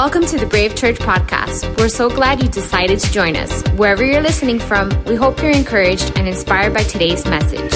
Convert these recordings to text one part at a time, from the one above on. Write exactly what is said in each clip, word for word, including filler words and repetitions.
Welcome to the Brave Church podcast. We're so glad you decided to join us. Wherever you're listening from, we hope you're encouraged and inspired by today's message.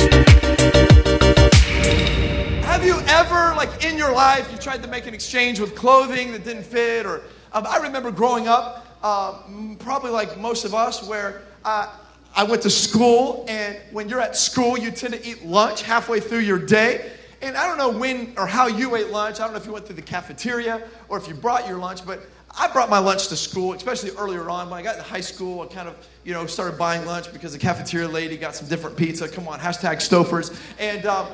Have you ever, like in your life, you tried to make an exchange with clothing that didn't fit? Or um, I remember growing up, um, probably like most of us, where uh, I went to school, and when you're at school, you tend to eat lunch halfway through your day. And I don't know when or how you ate lunch. I don't know if you went through the cafeteria or if you brought your lunch, but I brought my lunch to school, especially earlier on. When I got in high school, I kind of, you know, started buying lunch because the cafeteria lady got some different pizza. Come on, hashtag Stouffer's. And, um,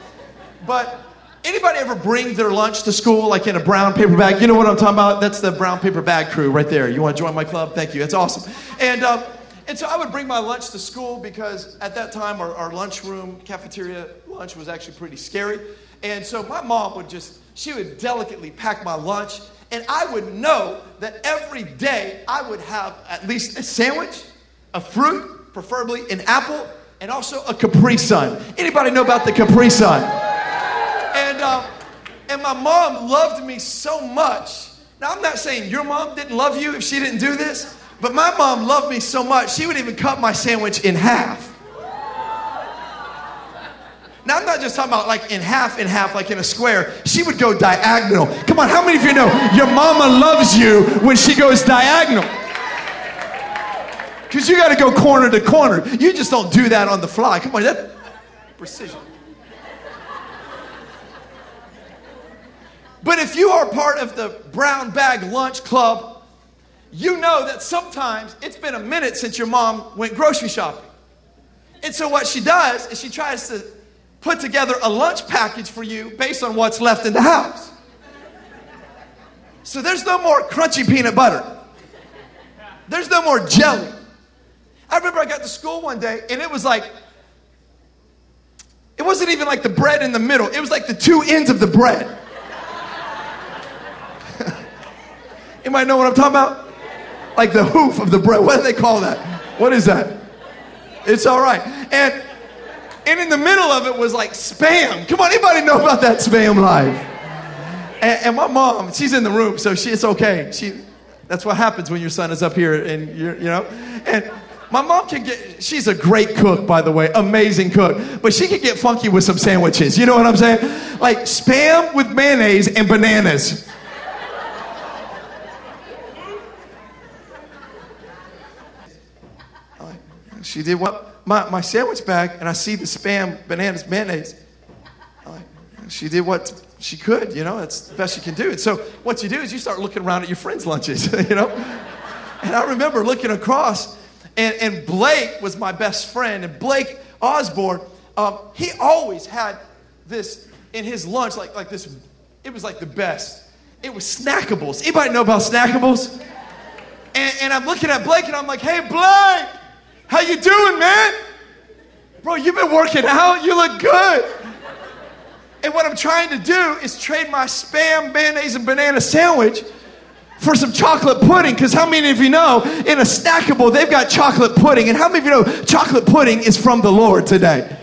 but anybody ever bring their lunch to school, like in a brown paper bag? You know what I'm talking about? That's the brown paper bag crew right there. You want to join my club? Thank you. That's awesome. And, um, And so I would bring my lunch to school because at that time our, our lunchroom cafeteria lunch was actually pretty scary. And so my mom would just, she would delicately pack my lunch. And I would know that every day I would have at least a sandwich, a fruit, preferably an apple, and also a Capri Sun. Anybody know about the Capri Sun? And, um, and my mom loved me so much. Now, I'm not saying your mom didn't love you if she didn't do this. But my mom loved me so much, she would even cut my sandwich in half. Now, I'm not just talking about like in half, in half, like in a square. She would go diagonal. Come on, how many of you know your mama loves you when she goes diagonal? Because you got to go corner to corner. You just don't do that on the fly. Come on, that precision. But if you are part of the brown bag lunch club, you know that sometimes it's been a minute since your mom went grocery shopping. And so what she does is she tries to put together a lunch package for you based on what's left in the house. So there's no more crunchy peanut butter. There's no more jelly. I remember I got to school one day, and it was like, it wasn't even like the bread in the middle. It was like the two ends of the bread. Anybody know what I'm talking about? Like the hoof of the bread. What do they call that? What is that? It's all right. And and in the middle of it was like Spam. Come on, anybody know about that Spam life? And, and my mom, she's in the room, so she, it's okay. She, that's what happens when your son is up here, and you're, you know. And my mom can get. She's a great cook, by the way, amazing cook. But she can get funky with some sandwiches. You know what I'm saying? Like Spam with mayonnaise and bananas. She did what? My, my sandwich bag, and I see the Spam, bananas, mayonnaise. Like, she did what she could, you know. That's the best she can do. And so what you do is you start looking around at your friends' lunches, you know. And I remember looking across, and, and Blake was my best friend. And Blake Osborne, um, he always had this in his lunch, like like this. It was like the best. It was Snackables. Anybody know about Snackables? And, and I'm looking at Blake, and I'm like, hey, Blake. How you doing, man? Bro, you've been working out. You look good. And what I'm trying to do is trade my Spam, mayonnaise, and banana sandwich for some chocolate pudding. Because how many of you know, in a Snackable, they've got chocolate pudding. And how many of you know chocolate pudding is from the Lord today?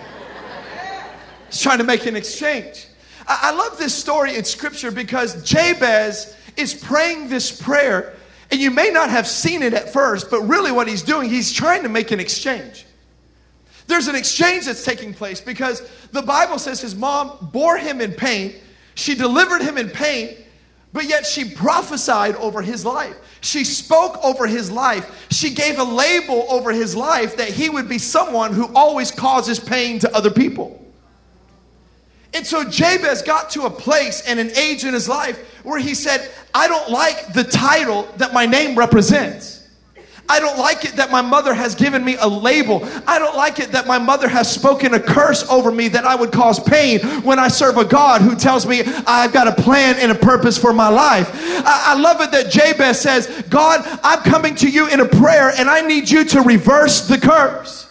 It's trying to make an exchange. I, I love this story in Scripture because Jabez is praying this prayer. And you may not have seen it at first, but really what he's doing, he's trying to make an exchange. There's an exchange that's taking place because the Bible says his mom bore him in pain. She delivered him in pain, but yet she prophesied over his life. She spoke over his life. She gave a label over his life that he would be someone who always causes pain to other people. And so Jabez got to a place and an age in his life where he said, I don't like the title that my name represents. I don't like it that my mother has given me a label. I don't like it that my mother has spoken a curse over me that I would cause pain when I serve a God who tells me I've got a plan and a purpose for my life. I, I love it that Jabez says, God, I'm coming to you in a prayer and I need you to reverse the curse.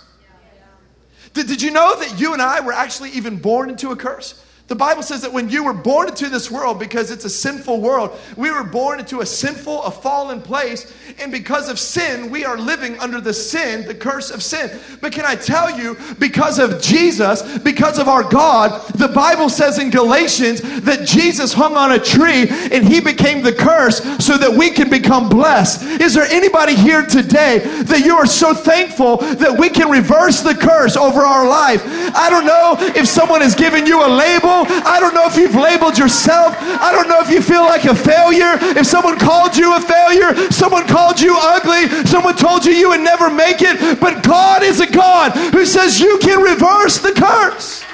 Did you know that you and I were actually even born into a curse? The Bible says that when you were born into this world, because it's a sinful world, we were born into a sinful, a fallen place. And because of sin, we are living under the sin, the curse of sin. But can I tell you, because of Jesus, because of our God, the Bible says in Galatians that Jesus hung on a tree and he became the curse so that we can become blessed. Is there anybody here today that you are so thankful that we can reverse the curse over our life? I don't know if someone has given you a label. I don't know if you've labeled yourself. I don't know if you feel like a failure. If someone called you a failure, someone called you ugly, someone told you you would never make it, but God is a God who says you can reverse the curse.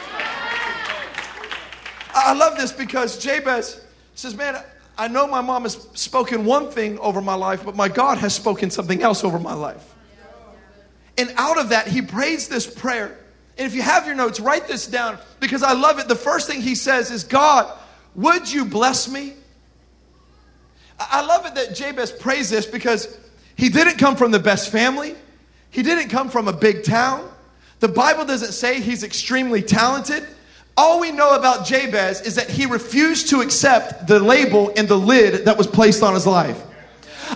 I love this because Jabez says, man, I know my mom has spoken one thing over my life, but my God has spoken something else over my life. And out of that, he prays this prayer. And if you have your notes, write this down because I love it. The first thing he says is, God, would you bless me? I love it that Jabez prays this because he didn't come from the best family. He didn't come from a big town. The Bible doesn't say he's extremely talented. All we know about Jabez is that he refused to accept the label and the lid that was placed on his life.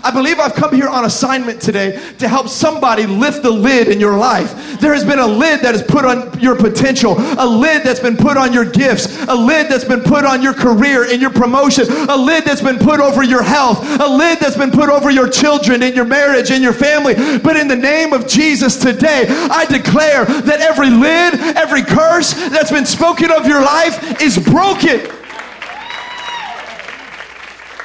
I believe I've come here on assignment today to help somebody lift the lid in your life. There has been a lid that is put on your potential, a lid that's been put on your gifts, a lid that's been put on your career and your promotion, a lid that's been put over your health, a lid that's been put over your children and your marriage and your family. But in the name of Jesus today, I declare that every lid, every curse that's been spoken of your life is broken.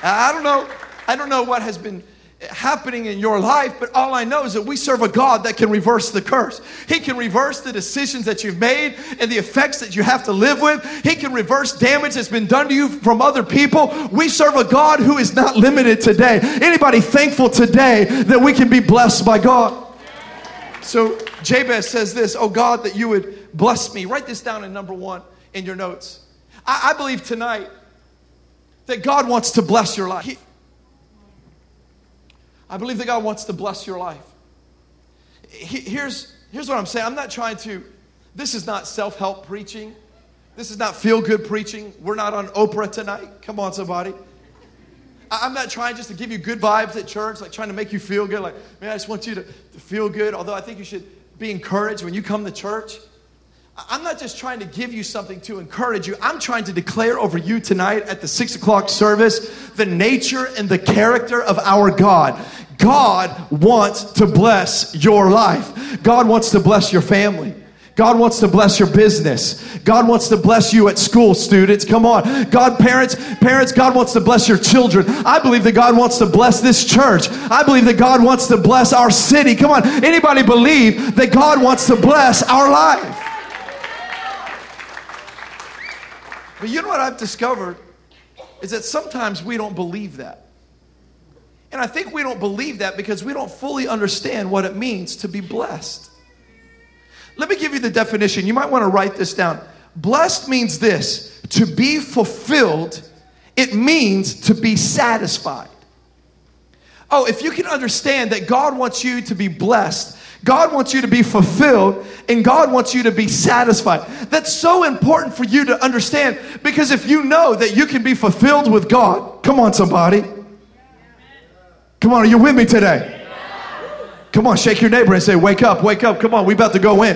I don't know. I don't know what has been happening in your life, but all I know is that we serve a God that can reverse the curse. He can reverse the decisions that you've made and the effects that you have to live with. He can reverse damage that's been done to you from other people. We serve a God who is not limited today. Anybody thankful today that we can be blessed by God? So Jabez says this, oh God, that you would bless me. Write this down in number one in your notes. I, I believe tonight that God wants to bless your life. He- I believe that God wants to bless your life. He, here's, here's what I'm saying. I'm not trying to, this is not self-help preaching. This is not feel-good preaching. We're not on Oprah tonight. Come on, somebody. I, I'm not trying just to give you good vibes at church, like trying to make you feel good. Like, man, I just want you to, to feel good. Although I think you should be encouraged when you come to church. I, I'm not just trying to give you something to encourage you. I'm trying to declare over you tonight at the six o'clock service the nature and the character of our God. God wants to bless your life. God wants to bless your family. God wants to bless your business. God wants to bless you at school, students. Come on. God, parents, parents, God wants to bless your children. I believe that God wants to bless this church. I believe that God wants to bless our city. Come on. Anybody believe that God wants to bless our life? But you know what I've discovered is that sometimes we don't believe that. And I think we don't believe that because we don't fully understand what it means to be blessed. Let me give you the definition. You might want to write this down. Blessed means this, to be fulfilled. It means to be satisfied. Oh, if you can understand that God wants you to be blessed, God wants you to be fulfilled, and God wants you to be satisfied. That's so important for you to understand because if you know that you can be fulfilled with God, come on, somebody. Come on, are you with me today? Come on, shake your neighbor and say, wake up, wake up. Come on, we about to go in.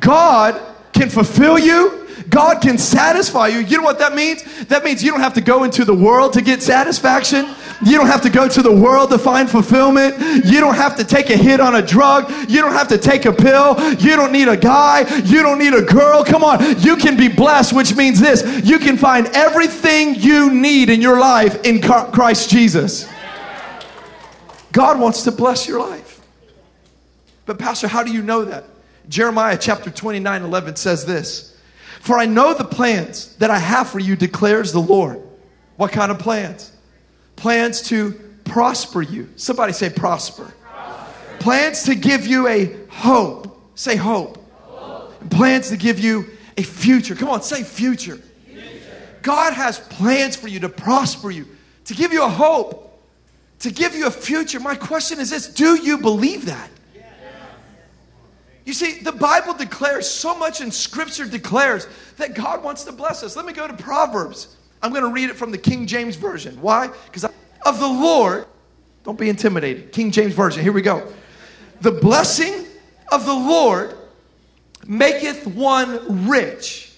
God can fulfill you. God can satisfy you. You know what that means? That means you don't have to go into the world to get satisfaction. You don't have to go to the world to find fulfillment. You don't have to take a hit on a drug. You don't have to take a pill. You don't need a guy. You don't need a girl. Come on. You can be blessed, which means this. You can find everything you need in your life in Christ Jesus. God wants to bless your life. But pastor, how do you know that? Jeremiah chapter twenty-nine, eleven says this. For I know the plans that I have for you, declares the Lord. What kind of plans? Plans to prosper you. Somebody say prosper. prosper. Plans to give you a hope. Say hope. hope. And plans to give you a future. Come on, say future. future. God has plans for you to prosper you, to give you a hope. To give you a future. My question is this, do you believe that? Yes. You see, the Bible declares so much, and Scripture declares that God wants to bless us. Let me go to Proverbs. I'm going to read it from the King James Version. Why? Because of the Lord. Don't be intimidated. King James Version. Here we go. The blessing of the Lord maketh one rich,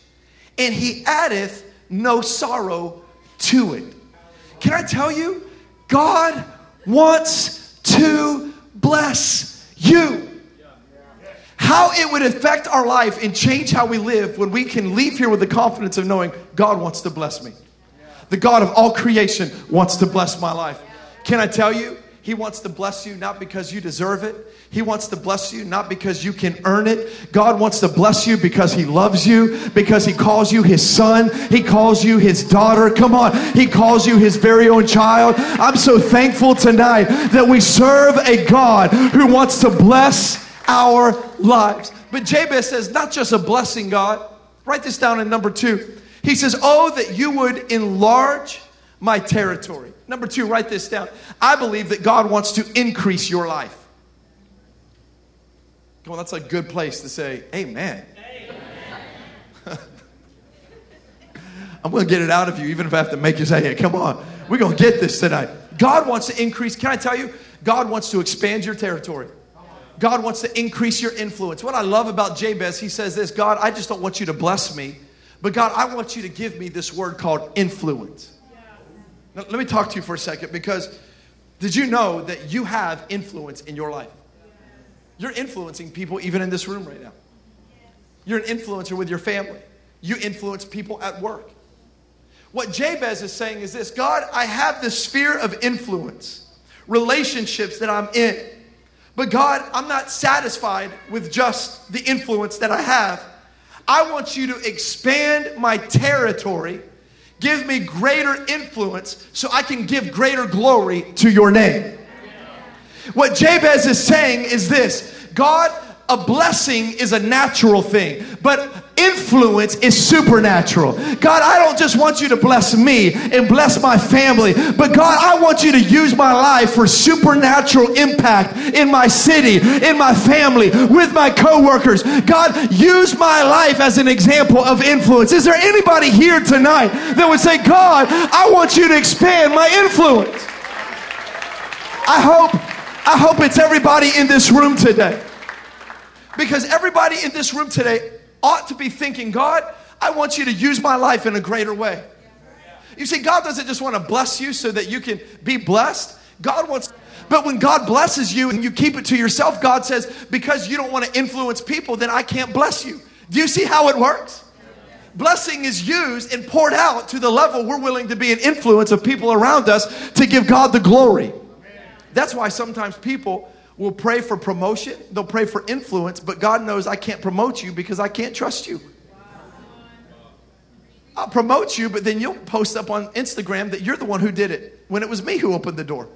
and he addeth no sorrow to it. Can I tell you? God wants to bless you. How it would affect our life and change how we live when we can leave here with the confidence of knowing God wants to bless me. The God of all creation wants to bless my life. Can I tell you? He wants to bless you not because you deserve it. He wants to bless you not because you can earn it. God wants to bless you because he loves you, because he calls you his son. He calls you his daughter. Come on. He calls you his very own child. I'm so thankful tonight that we serve a God who wants to bless our lives. But Jabez says, not just a blessing, God. Write this down in number two. He says, oh, that you would enlarge my territory. Number two, write this down. I believe that God wants to increase your life. Come on, that's a good place to say, amen. amen. I'm going to get it out of you, even if I have to make you say it. Come on, we're going to get this tonight. God wants to increase. Can I tell you? God wants to expand your territory. God wants to increase your influence. What I love about Jabez, he says this, God, I just don't want you to bless me, but God, I want you to give me this word called influence. Now, let me talk to you for a second, because did you know that you have influence in your life? You're influencing people even in this room right now. You're an influencer with your family. You influence people at work. What Jabez is saying is this, God, I have this sphere of influence, relationships that I'm in, but God, I'm not satisfied with just the influence that I have. I want you to expand my territory. Give me greater influence so I can give greater glory to your name. What Jabez is saying is this, God, a blessing is a natural thing, but influence is supernatural. God, I don't just want you to bless me and bless my family, but God, I want you to use my life for supernatural impact in my city, in my family, with my coworkers. God, use my life as an example of influence. Is there anybody here tonight that would say, God, I want you to expand my influence? I hope, I hope it's everybody in this room today. Because everybody in this room today ought to be thinking, God, I want you to use my life in a greater way. You see, God doesn't just want to bless you so that you can be blessed. God wants, but when God blesses you and you keep it to yourself, God says, because you don't want to influence people, then I can't bless you. Do you see how it works? Blessing is used and poured out to the level we're willing to be an influence of people around us to give God the glory. That's why sometimes people will pray for promotion, they'll pray for influence, but God knows I can't promote you because I can't trust you. I'll promote you, but then you'll post up on Instagram that you're the one who did it, when it was me who opened the door.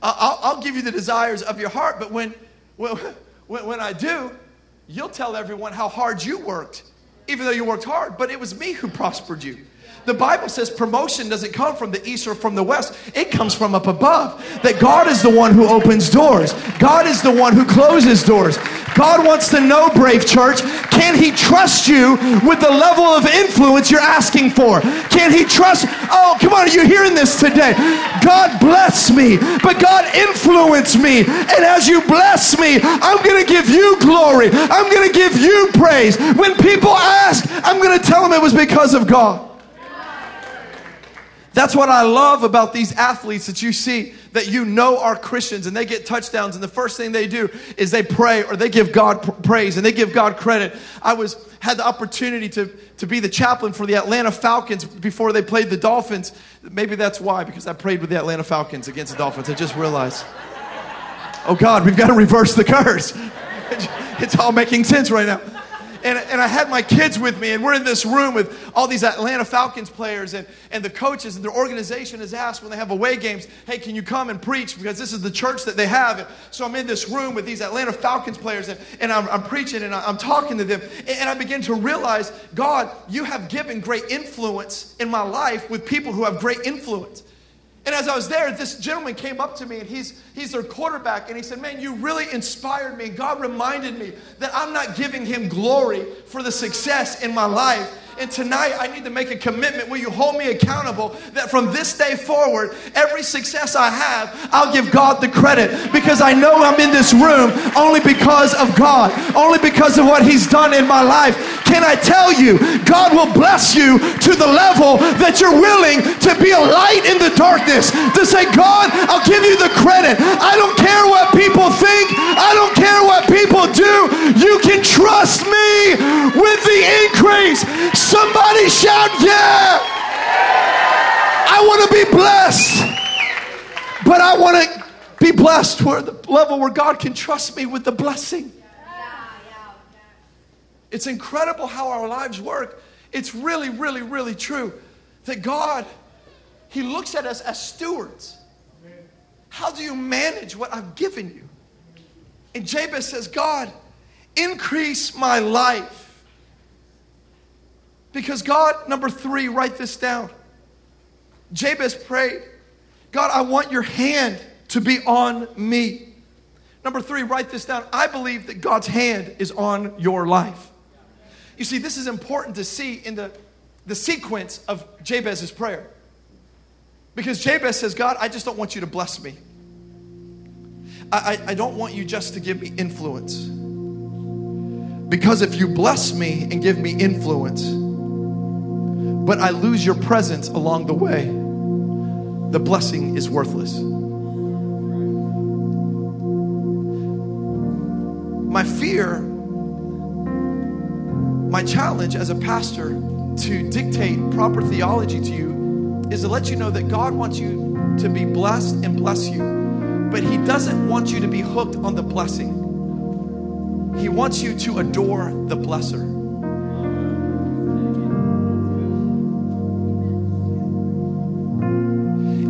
I'll, I'll give you the desires of your heart, but when, when, when I do, you'll tell everyone how hard you worked, even though you worked hard, but it was me who prospered you. The Bible says promotion doesn't come from the east or from the west. It comes from up above. That God is the one who opens doors. God is the one who closes doors. God wants to know, Brave Church, can he trust you with the level of influence you're asking for? Can he trust? Oh, come on, are you hearing this today? God bless me, but God influence me. And as you bless me, I'm going to give you glory. I'm going to give you praise. When people ask, I'm going to tell them it was because of God. That's what I love about these athletes that you see, that you know are Christians, and they get touchdowns, and the first thing they do is they pray, or they give God praise and they give God credit. I was had the opportunity to, to be the chaplain for the Atlanta Falcons before they played the Dolphins. Maybe that's why, because I prayed with the Atlanta Falcons against the Dolphins. I just realized, oh God, we've got to reverse the curse. It's all making sense right now. And, and I had my kids with me, and we're in this room with all these Atlanta Falcons players and, and the coaches, and their organization has asked when they have away games, hey, can you come and preach? Because this is the church that they have. And so I'm in this room with these Atlanta Falcons players, and, and I'm, I'm preaching, and I'm talking to them. And, and I begin to realize, God, you have given great influence in my life with people who have great influence. And as I was there, this gentleman came up to me, and he's, he's their quarterback, and he said, man, you really inspired me. God reminded me that I'm not giving him glory for the success in my life. And tonight, I need to make a commitment. Will you hold me accountable that from this day forward, every success I have, I'll give God the credit, because I know I'm in this room only because of God, only because of what he's done in my life. Can I tell you, God will bless you to the level that you're willing to be a light in the darkness, to say, God, I'll give you the credit. I don't care what people think. I don't care what people do. You can trust me with the increase. Somebody shout, yeah! I want to be blessed, but I want to be blessed where the level where God can trust me with the blessing. It's incredible how our lives work. It's really, really, really true that God, he looks at us as stewards. How do you manage what I've given you? And Jabez says, God, increase my life. Because God, number three, write this down. Jabez prayed, God, I want your hand to be on me. Number three, write this down. I believe that God's hand is on your life. You see, this is important to see in the, the sequence of Jabez's prayer. Because Jabez says, God, I just don't want you to bless me. I, I, I don't want you just to give me influence. Because if you bless me and give me influence, but I lose your presence along the way, the blessing is worthless. My fear, my challenge as a pastor to dictate proper theology to you is to let you know that God wants you to be blessed and bless you, but he doesn't want you to be hooked on the blessing. He wants you to adore the blesser.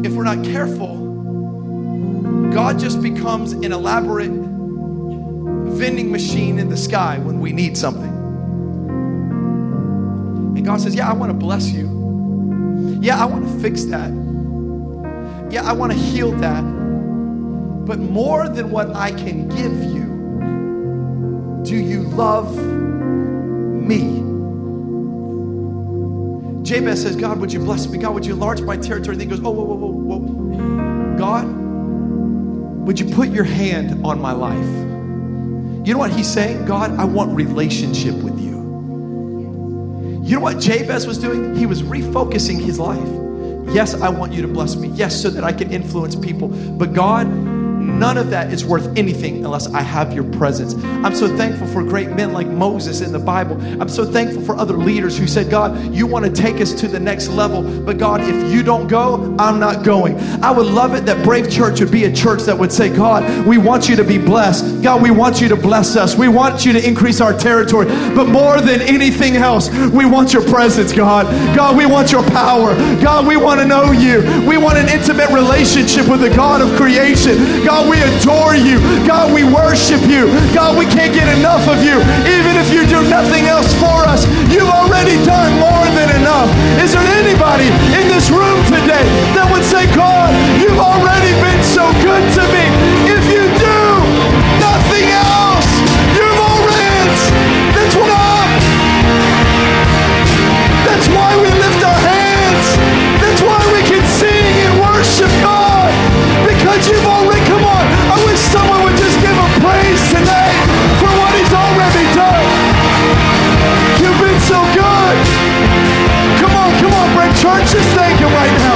If we're not careful, God just becomes an elaborate vending machine in the sky when we need something. And God says, yeah, I want to bless you. Yeah, I want to fix that. Yeah, I want to heal that. But more than what I can give you, do you love me? Jabez says, God, would you bless me? God, would you enlarge my territory? And then he goes, oh, whoa, whoa, whoa, whoa. God, would you put your hand on my life? You know what he's saying? God, I want relationship with you. You know what Jabez was doing? He was refocusing his life. Yes, I want you to bless me. Yes, so that I can influence people. But God, none of that is worth anything unless I have your presence. I'm so thankful for great men like Moses in the Bible. I'm so thankful for other leaders who said, God, you want to take us to the next level. But God, if you don't go, I'm not going. I would love it that Brave Church would be a church that would say, God, we want you to be blessed. God, we want you to bless us. We want you to increase our territory. But more than anything else, we want your presence, God. God, we want your power. God, we want to know you. We want an intimate relationship with the God of creation. God, we adore you. God, we worship you. God, we can't get enough of you. Even if you do nothing else for us, you've already done more than enough. Is there anybody in this room today that would say, God, you've already been so good to me. If you do nothing else, you've already. That's what I'm. That's why we lift our hands. That's why we can sing and worship God. Because you've already. I wish someone would just give him praise tonight for what he's already done. You've been so good. Come on, come on, Brave Church, just thank him right now.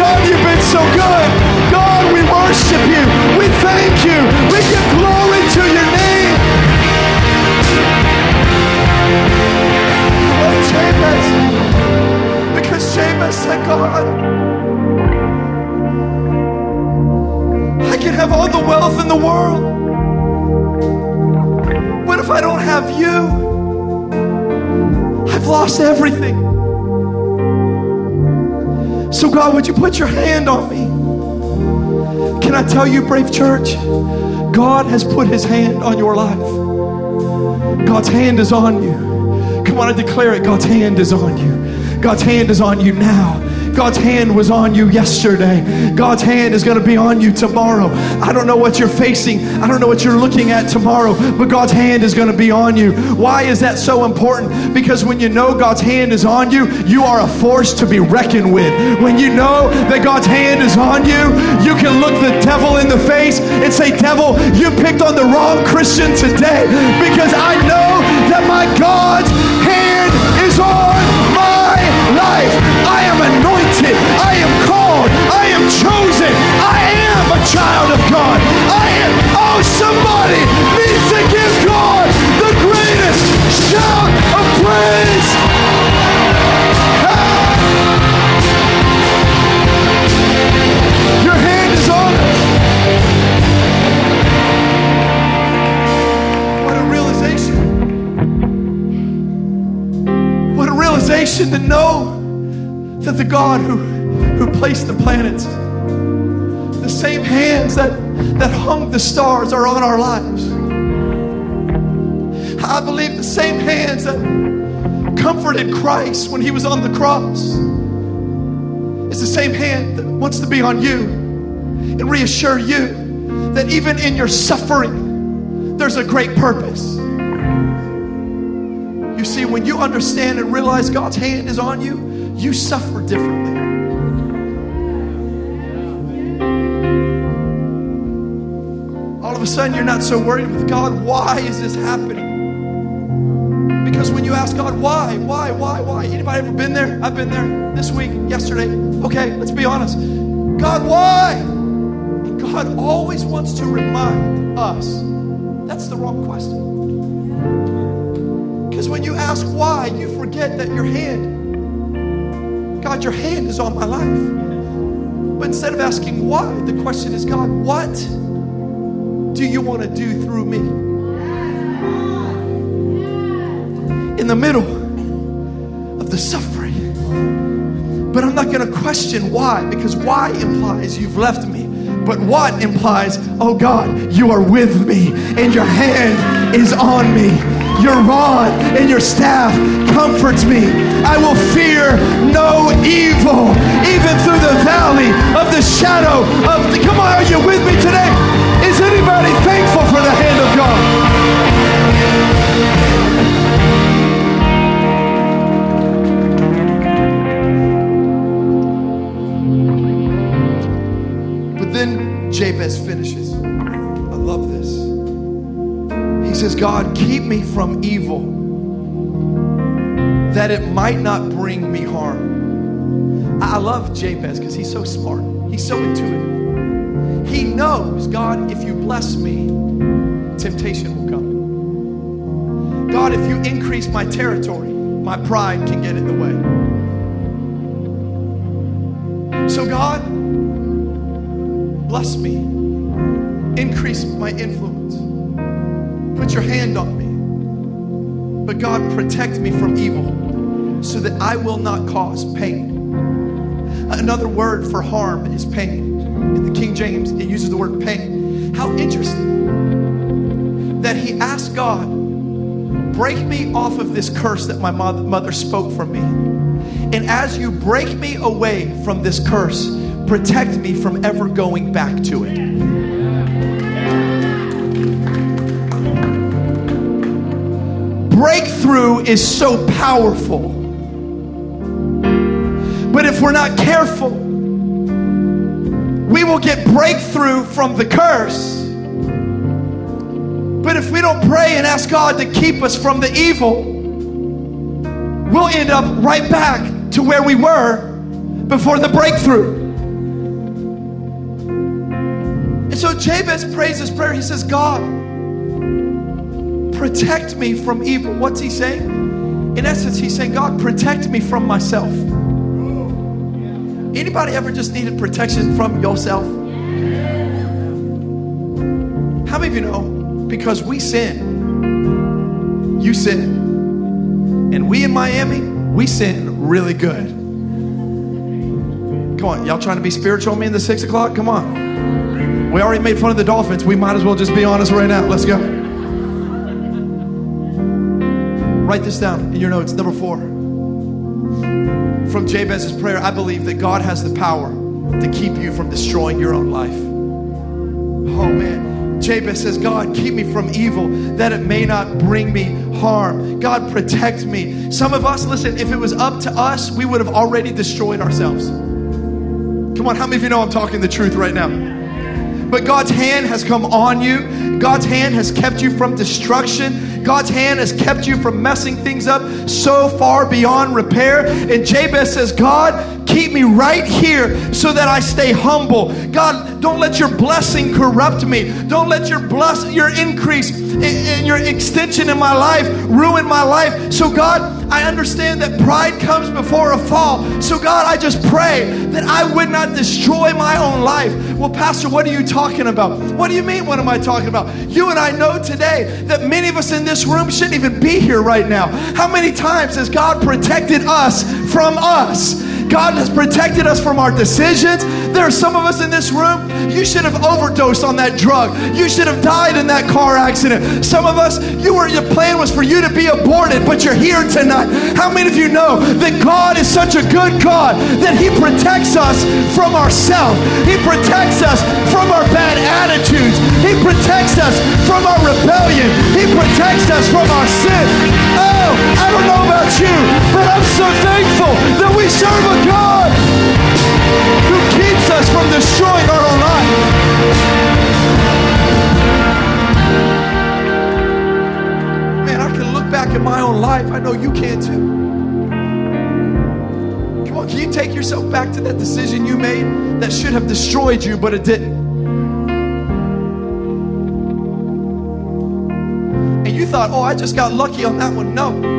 God, you've been so good. God, we worship you. We thank you. We give glory to your name. Oh, Jabez. Because Jabez said, God, I can have all the wealth in the world, but if I don't have you, I've lost everything. So God, would you put your hand on me? Can I tell you, Brave Church, God has put his hand on your life. God's hand is on you. Come on, I declare it. God's hand is on you. God's hand is on you now. God's hand was on you yesterday. God's hand is going to be on you tomorrow. I don't know what you're facing. I don't know what you're looking at tomorrow, but God's hand is going to be on you. Why is that so important? Because when you know God's hand is on you, you are a force to be reckoned with. When you know that God's hand is on you, you can look the devil in the face and say, devil, you picked on the wrong Christian today, because I know that my God's hand is on my life. I am anointed. I am called. I am chosen. I am a child of God. I am, oh, somebody needs to give God the greatest shout of praise. To know that the God who, who placed the planets, the same hands that, that hung the stars are on our lives. I believe the same hands that comforted Christ when he was on the cross is the same hand that wants to be on you and reassure you that even in your suffering, there's a great purpose. You see, when you understand and realize God's hand is on you, you suffer differently. All of a sudden, you're not so worried with God. Why is this happening? Because when you ask God, why, why, why, why? Anybody ever been there? I've been there this week, yesterday. Okay, let's be honest. God, why? And God always wants to remind us, that's the wrong question. Because when you ask why, you forget that your hand, God, your hand is on my life. But instead of asking why, the question is, God, what do you want to do through me? In the middle of the suffering. But I'm not going to question why, because why implies you've left me. But what implies, oh God, you are with me and your hand is on me. Your rod and your staff comforts me. I will fear no evil, even through the valley of the shadow of the... Come on, are you with me today? Is anybody thankful for the hand of God? But then Jabez finishes. I love this. He says, God, keep me from evil, that it might not bring me harm. I love Jabez because he's so smart. He's so intuitive. He knows, God, if you bless me, temptation will come. God, if you increase my territory, my pride can get in the way. So God, bless me. Increase my influence. Put your hand on me. But God, protect me from evil so that I will not cause pain. Another word for harm is pain. In the King James, it uses the word pain. How interesting that he asked God, break me off of this curse that my mother spoke for me. And as you break me away from this curse, protect me from ever going back to it. Breakthrough is so powerful. But if we're not careful, we will get breakthrough from the curse. But if we don't pray and ask God to keep us from the evil, we'll end up right back to where we were before the breakthrough. And so Jabez prays this prayer. He says, God, protect me from evil. What's he saying? In essence, he's saying, God, protect me from myself. Anybody ever just needed protection from yourself? How many of you know? Because we sin. You sin. And we in Miami, we sin really good. Come on, y'all trying to be spiritual on me in the six o'clock? Come on. We already made fun of the Dolphins. We might as well just be honest right now. Let's go. Write this down in your notes, number four. from Jabez's prayer, I believe that God has the power to keep you from destroying your own life. Oh man, Jabez says, God, keep me from evil that it may not bring me harm. God, protect me. Some of us, listen, if it was up to us, we would have already destroyed ourselves. Come on, how many of you know I'm talking the truth right now? But God's hand has come on you. God's hand has kept you from destruction. God's hand has kept you from messing things up so far beyond repair. And Jabez says, God, keep me right here so that I stay humble. God, don't let your blessing corrupt me. Don't let your bless, your increase and your extension in my life ruin my life. So God, I understand that pride comes before a fall. So God, I just pray that I would not destroy my own life. Well, Pastor, what are you talking talking about? What do you mean, what am I talking about? You and I know today that many of us in this room shouldn't even be here right now. How many times has God protected us from us? God has protected us from our decisions. There are some of us in this room, you should have overdosed on that drug. You should have died in that car accident. Some of us, you were, your plan was for you to be aborted, but you're here tonight. How many of you know that God is such a good God that He protects us from ourselves? He protects us from our bad attitudes. He protects us from our rebellion. He protects us from our sin. Oh, I don't know about you, but I'm so thankful that we serve a God who keeps us from destroying our own life. Man, I can look back at my own life. I know you can too. Come on, can you take yourself back to that decision you made that should have destroyed you, but it didn't? And you thought, oh, I just got lucky on that one. No.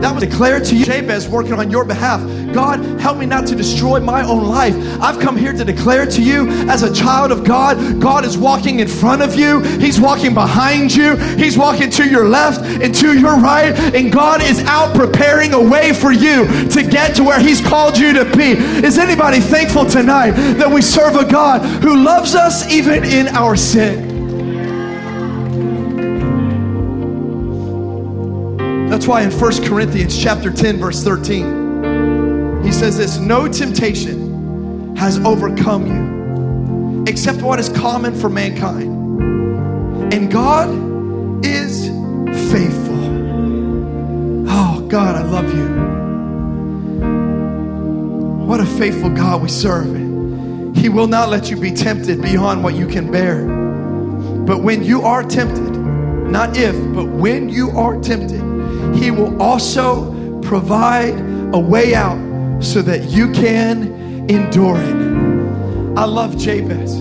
That was declared to you. Jabez working on your behalf. God, help me not to destroy my own life. I've come here to declare to you as a child of God, God is walking in front of you. He's walking behind you. He's walking to your left and to your right. And God is out preparing a way for you to get to where He's called you to be. Is anybody thankful tonight that we serve a God who loves us even in our sin? That's why in First Corinthians chapter ten, verse thirteen, he says this, no temptation has overcome you except what is common for mankind. And God is faithful. Oh, God, I love you. What a faithful God we serve. He will not let you be tempted beyond what you can bear. But when you are tempted, not if, but when you are tempted, He will also provide a way out so that you can endure it. I love Jabez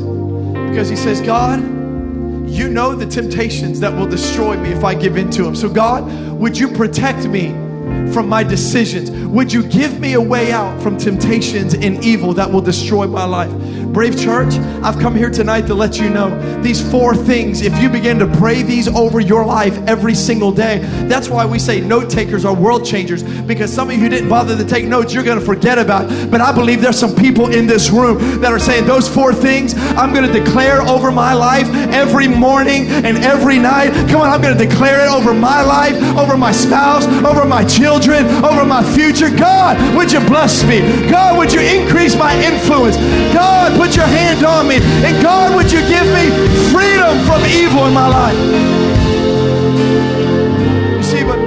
because he says, God, you know the temptations that will destroy me if I give in to them. So God, would you protect me from my decisions? Would you give me a way out from temptations and evil that will destroy my life? Brave Church, I've come here tonight to let you know these four things. If you begin to pray these over your life every single day, that's why we say note takers are world changers, because some of you didn't bother to take notes, you're going to forget about it. But I believe there's some people in this room that are saying those four things I'm going to declare over my life every morning and every night. Come on, I'm going to declare it over my life, over my spouse, over my children, over my future. God, would you bless me? God, would you increase my influence? God, put your hand on me. And God, would you give me freedom from evil in my life? You see, but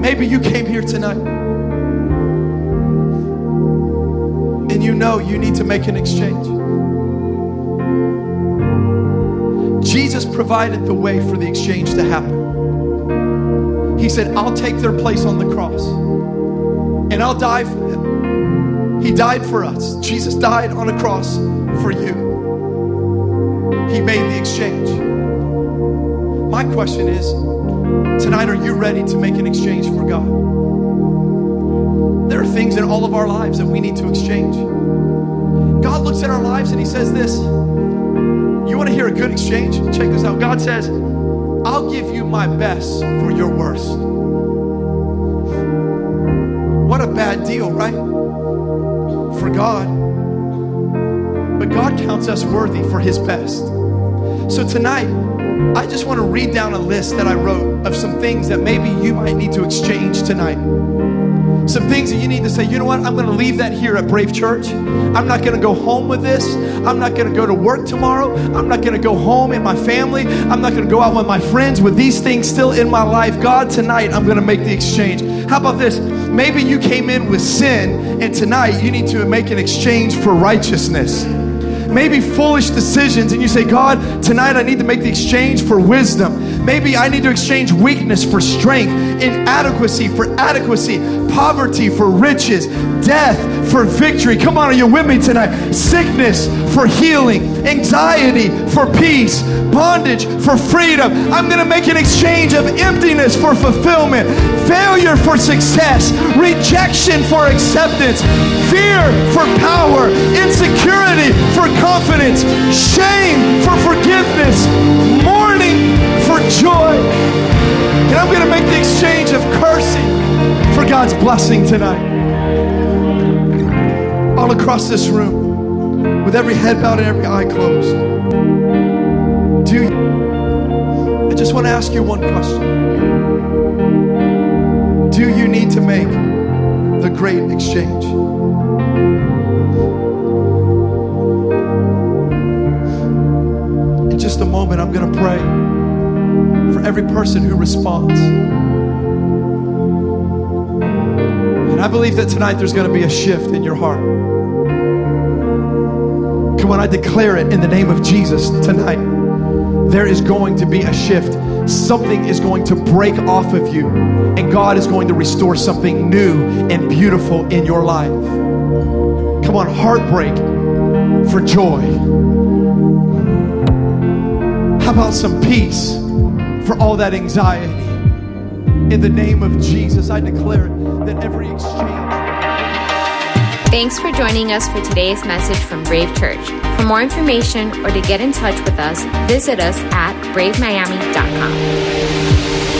maybe you came here tonight and you know you need to make an exchange. Jesus provided the way for the exchange to happen. He said, I'll take their place on the cross and I'll die for them. He died for us. Jesus died on a cross for you. He made the exchange. My question is, tonight, are you ready to make an exchange for God? There are things in all of our lives that we need to exchange. God looks at our lives and He says this, you want to hear a good exchange? Check this out. God says, I'll give you my best for your worst. What a bad deal, right? For God. But God counts us worthy for His best. So tonight, I just want to read down a list that I wrote of some things that maybe you might need to exchange tonight. Some things that you need to say, you know what, I'm going to leave that here at Brave Church. I'm not going to go home with this. I'm not going to go to work tomorrow. I'm not going to go home in my family. I'm not going to go out with my friends with these things still in my life. God, tonight I'm going to make the exchange. How about this? Maybe you came in with sin, and tonight you need to make an exchange for righteousness. Maybe foolish decisions, and you say, God, tonight I need to make the exchange for wisdom. Maybe I need to exchange weakness for strength, inadequacy for adequacy, poverty for riches, death for victory. Come on, are you with me tonight? Sickness for healing, anxiety for peace, bondage for freedom. I'm going to make an exchange of emptiness for fulfillment, failure for success, rejection for acceptance, fear for power, insecurity for confidence, shame for forgiveness, mourning for joy. And I'm going to make the exchange of cursing for God's blessing tonight. All across this room, with every head bowed and every eye closed, do you, I just want to ask you one question. Do you need to make the great exchange? In just a moment, I'm going to pray for every person who responds. And I believe that tonight there's going to be a shift in your heart. Come on, I declare it in the name of Jesus tonight. There is going to be a shift. Something is going to break off of you, and God is going to restore something new and beautiful in your life. Come on, heartbreak for joy. How about some peace for all that anxiety? In the name of Jesus, I declare that every exchange. Thanks for joining us for today's message from Brave Church. For more information or to get in touch with us, visit us at brave miami dot com.